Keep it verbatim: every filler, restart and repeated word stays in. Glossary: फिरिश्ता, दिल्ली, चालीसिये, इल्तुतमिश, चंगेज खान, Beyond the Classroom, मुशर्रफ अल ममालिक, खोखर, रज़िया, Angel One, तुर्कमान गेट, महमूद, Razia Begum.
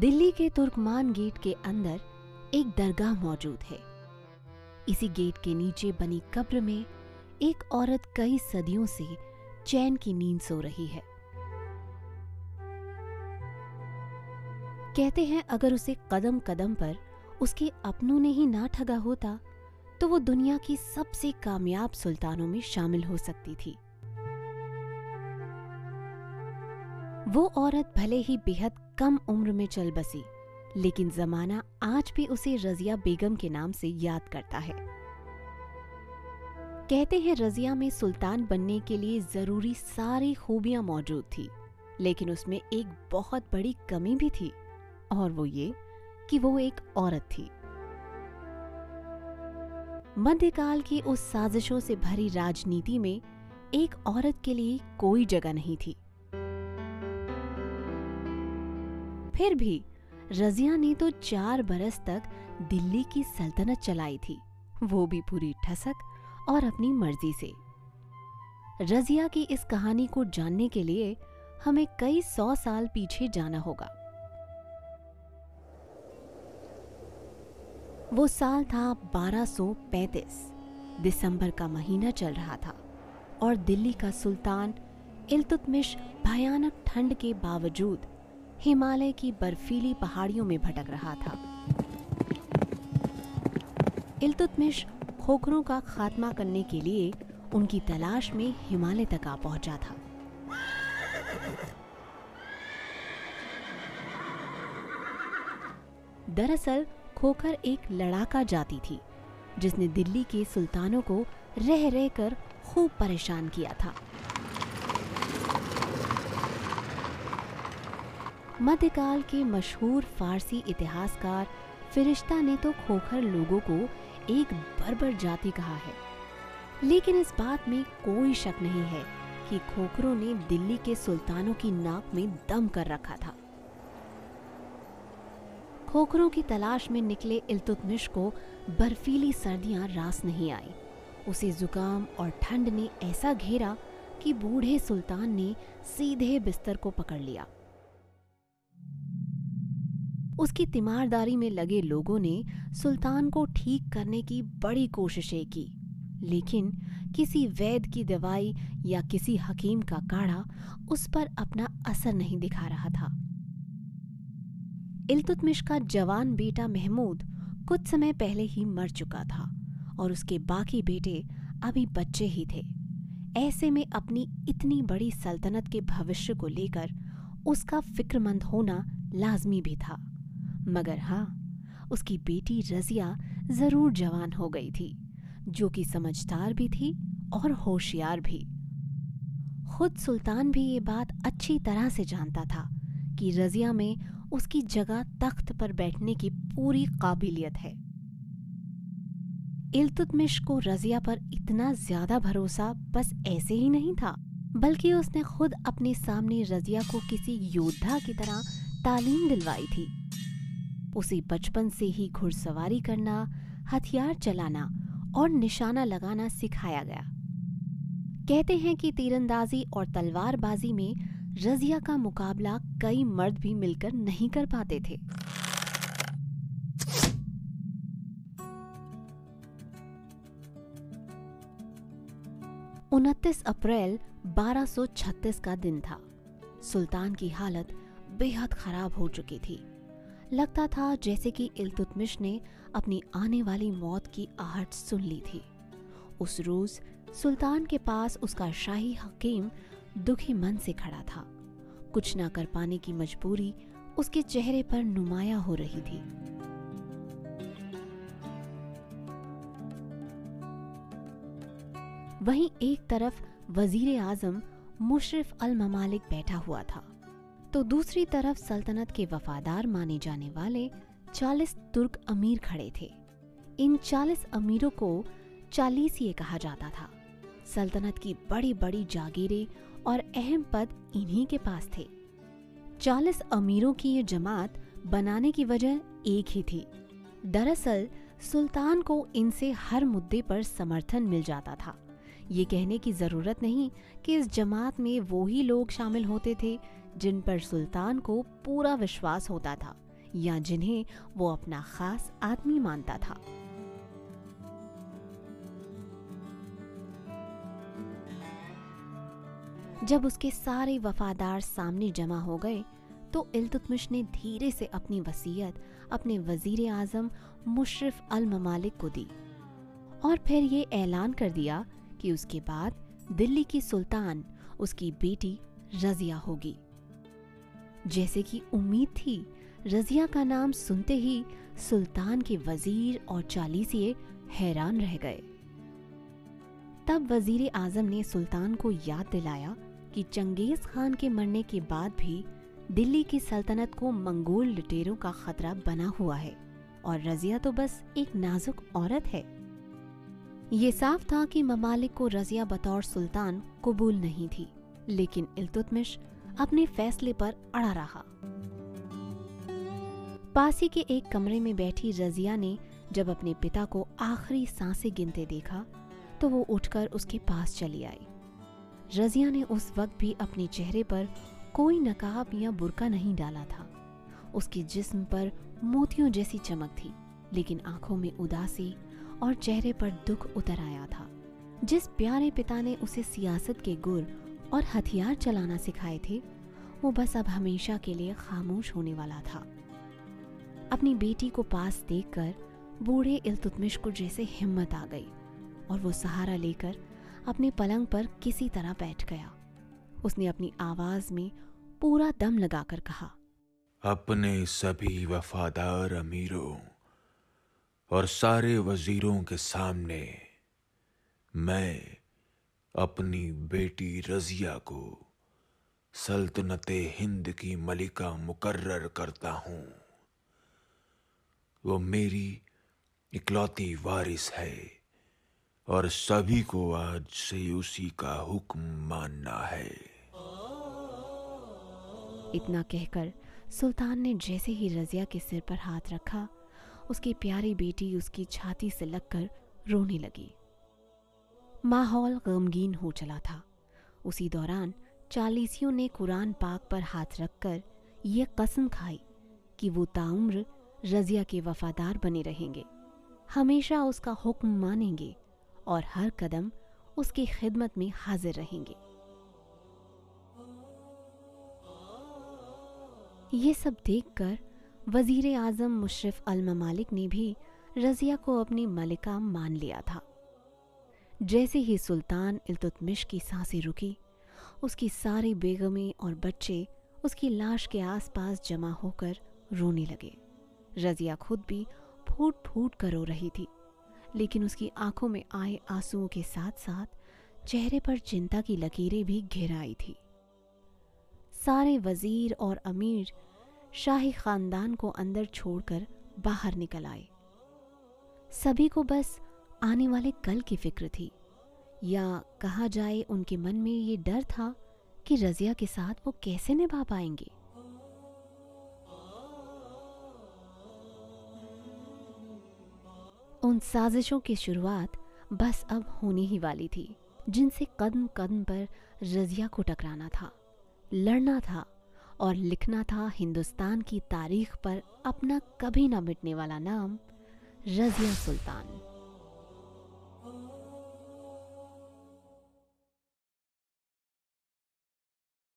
दिल्ली के तुर्कमान गेट के अंदर एक दरगाह मौजूद है। इसी गेट के नीचे बनी कब्र में एक औरत कई सदियों से चैन की नींद सो रही है। कहते हैं अगर उसे कदम कदम पर उसके अपनों ने ही ना ठगा होता तो वो दुनिया की सबसे कामयाब सुल्तानों में शामिल हो सकती थी। वो औरत भले ही बेहद कम उम्र में चल बसी, लेकिन जमाना आज भी उसे रज़िया बेगम के नाम से याद करता है। कहते हैं रज़िया में सुल्तान बनने के लिए जरूरी सारी खूबियां मौजूद थी, लेकिन उसमें एक बहुत बड़ी कमी भी थी, और वो ये कि वो एक औरत थी। मध्यकाल की उस साजिशों से भरी राजनीति में एक औरत के लिए कोई जगह नहीं थी। फिर भी रज़िया ने तो चार बरस तक दिल्ली की सल्तनत चलाई थी, वो भी पूरी ठसक और अपनी मर्जी से। रज़िया की इस कहानी को जानने के लिए हमें कई सौ साल पीछे जाना होगा। वो साल था बारह सौ पैंतीस, दिसंबर का महीना चल रहा था और दिल्ली का सुल्तान इल्तुतमिश भयानक ठंड के बावजूद हिमालय की बर्फीली पहाड़ियों में भटक रहा था। इल्तुतमिश खोखरों का खात्मा करने के लिए उनकी तलाश में हिमालय तक आ पहुंचा था। दरअसल खोखर एक लड़ाका जाति थी जिसने दिल्ली के सुल्तानों को रह रह कर खूब परेशान किया था। मध्यकाल के मशहूर फारसी इतिहासकार फिरिश्ता ने तो खोखर लोगों को एक बर्बर जाति कहा है, लेकिन इस बात में कोई शक नहीं है कि खोखरों ने दिल्ली के सुल्तानों की नाक में दम कर रखा था। खोखरों की तलाश में निकले इल्तुतमिश को बर्फीली सर्दियां रास नहीं आई। उसे जुकाम और ठंड ने ऐसा घेरा कि बूढ़े सुल्तान ने सीधे बिस्तर को पकड़ लिया। उसकी तीमारदारी में लगे लोगों ने सुल्तान को ठीक करने की बड़ी कोशिशें की, लेकिन किसी वैद्य की दवाई या किसी हकीम का काढ़ा उस पर अपना असर नहीं दिखा रहा था। इल्तुतमिश का जवान बेटा महमूद कुछ समय पहले ही मर चुका था और उसके बाकी बेटे अभी बच्चे ही थे। ऐसे में अपनी इतनी बड़ी सल्तनत के भविष्य को लेकर उसका फिक्रमंद होना लाजमी भी था, मगर हाँ, उसकी बेटी रज़िया जरूर जवान हो गई थी, जो कि समझदार भी थी और होशियार भी। खुद सुल्तान भी ये बात अच्छी तरह से जानता था कि रज़िया में उसकी जगह तख्त पर बैठने की पूरी काबिलियत है। इल्तुतमिश को रज़िया पर इतना ज्यादा भरोसा बस ऐसे ही नहीं था, बल्कि उसने खुद अपने सामने रज़िया को किसी योद्धा की तरह तालीम दिलवाई थी। उसे बचपन से ही घुड़सवारी करना, हथियार चलाना और निशाना लगाना सिखाया गया। कहते हैं कि तीरंदाजी और तलवारबाजी में रज़िया का मुकाबला कई मर्द भी मिलकर नहीं कर पाते थे। उनतीस अप्रैल बारह सौ छत्तीस का दिन था। सुल्तान की हालत बेहद खराब हो चुकी थी। लगता था जैसे कि इल्तुतमिश ने अपनी आने वाली मौत की आहट सुन ली थी। उस रोज सुल्तान के पास उसका शाही हकीम दुखी मन से खड़ा था। कुछ ना कर पाने की मजबूरी उसके चेहरे पर नुमाया हो रही थी। वहीं एक तरफ वजीर आजम मुशर्रफ अल ममालिक बैठा हुआ था, तो दूसरी तरफ सल्तनत के वफादार माने जाने वाले चालीस तुर्क अमीर खड़े थे। इन चालीस अमीरों को चालीसिये कहा जाता था। सल्तनत की बड़ी बड़ी जागीरें और अहम पद इन्हीं के पास थे। चालीस अमीरों की ये जमात बनाने की वजह एक ही थी। दरअसल सुल्तान को इनसे हर मुद्दे पर समर्थन मिल जाता था। ये कहने की ज़रूरत नहीं कि इस जमात में वही लोग शामिल होते थे जिन पर सुल्तान को पूरा विश्वास होता था या जिन्हें वो अपना खास आदमी मानता था। जब उसके सारे वफादार सामने जमा हो गए तो इल्तुतमिश ने धीरे से अपनी वसीयत अपने वजीर आज़म मुशर्रफ अल ममालिक को दी और फिर ये ऐलान कर दिया कि उसके बाद दिल्ली की सुल्तान उसकी बेटी रज़िया होगी। जैसे कि उम्मीद थी, रज़िया का नाम सुनते ही सुल्तान के वजीर और चालीसिये हैरान रह गए। तब वजीर आज़म ने सुल्तान को याद दिलाया कि चंगेज खान के मरने के बाद भी दिल्ली की सल्तनत को मंगोल लुटेरों का खतरा बना हुआ है और रज़िया तो बस एक नाजुक औरत है। ये साफ था कि ममालिक को रज़िया बतौर सुल्तान कबूल नहीं थी, लेकिन इल्तुतमिश अपने फैसले पर अड़ा रहा। पासी के एक कमरे में बैठी रज़िया ने जब अपने पिता को आखिरी सांसें गिनते देखा तो वो उठकर उसके पास चली आई। रज़िया ने उस वक्त भी अपने चेहरे पर कोई नकाब या बुर्का नहीं डाला था। उसके जिस्म पर मोतियों जैसी चमक थी, लेकिन आंखों में उदासी और चेहरे पर दुख उतर आया था। जिस प्यारे पिता ने उसे सियासत के गुर और हथियार चलाना सिखाए थे, वो बस अब हमेशा के लिए खामोश होने वाला था। अपनी बेटी को पास देखकर बूढ़े इल्तुतमिश को जैसे हिम्मत आ गई और वो सहारा लेकर अपने पलंग पर किसी तरह बैठ गया। उसने अपनी आवाज में पूरा दम लगाकर कहा, अपने सभी वफादार अमीरों और सारे वजीरों के सामने मैं अपनी बेटी रज़िया को सल्तनते हिंद की मलिका मुकर्रर करता हूँ। वो मेरी इकलौती वारिस है और सभी को आज से उसी का हुक्म मानना है। इतना कहकर सुल्तान ने जैसे ही रज़िया के सिर पर हाथ रखा, उसकी प्यारी बेटी उसकी छाती से लगकर रोने लगी। माहौल गमगीन हो चला था। उसी दौरान चालीसियों ने कुरान पाक पर हाथ रखकर ये कसम खाई कि वो ताउम्र रज़िया के वफादार बने रहेंगे, हमेशा उसका हुक्म मानेंगे और हर कदम उसकी खिदमत में हाजिर रहेंगे। ये सब देखकर वजीर आज़म मुशर्रफ अल ममालिक ने भी रज़िया को अपनी मलिका मान लिया था। जैसे ही सुल्तान इल्तुतमिश की सांसें रुकी, उसकी सारी बेगमें और बच्चे उसकी लाश के आसपास जमा होकर रोने लगे। रज़िया खुद भी फूट फूट कर रो रही थी, लेकिन उसकी आंखों में आए आंसुओं के साथ साथ चेहरे पर चिंता की लकीरें भी घेर आई थी। सारे वजीर और अमीर शाही खानदान को अंदर छोड़कर बाहर निकल आए। सभी को बस आने वाले कल की फिक्र थी, या कहा जाए उनके मन में ये डर था कि रज़िया के साथ वो कैसे निभा पाएंगे। उन साजिशों की शुरुआत बस अब होने ही वाली थी जिनसे कदम कदम पर रज़िया को टकराना था, लड़ना था और लिखना था हिंदुस्तान की तारीख पर अपना कभी ना मिटने वाला नाम, रज़िया सुल्तान।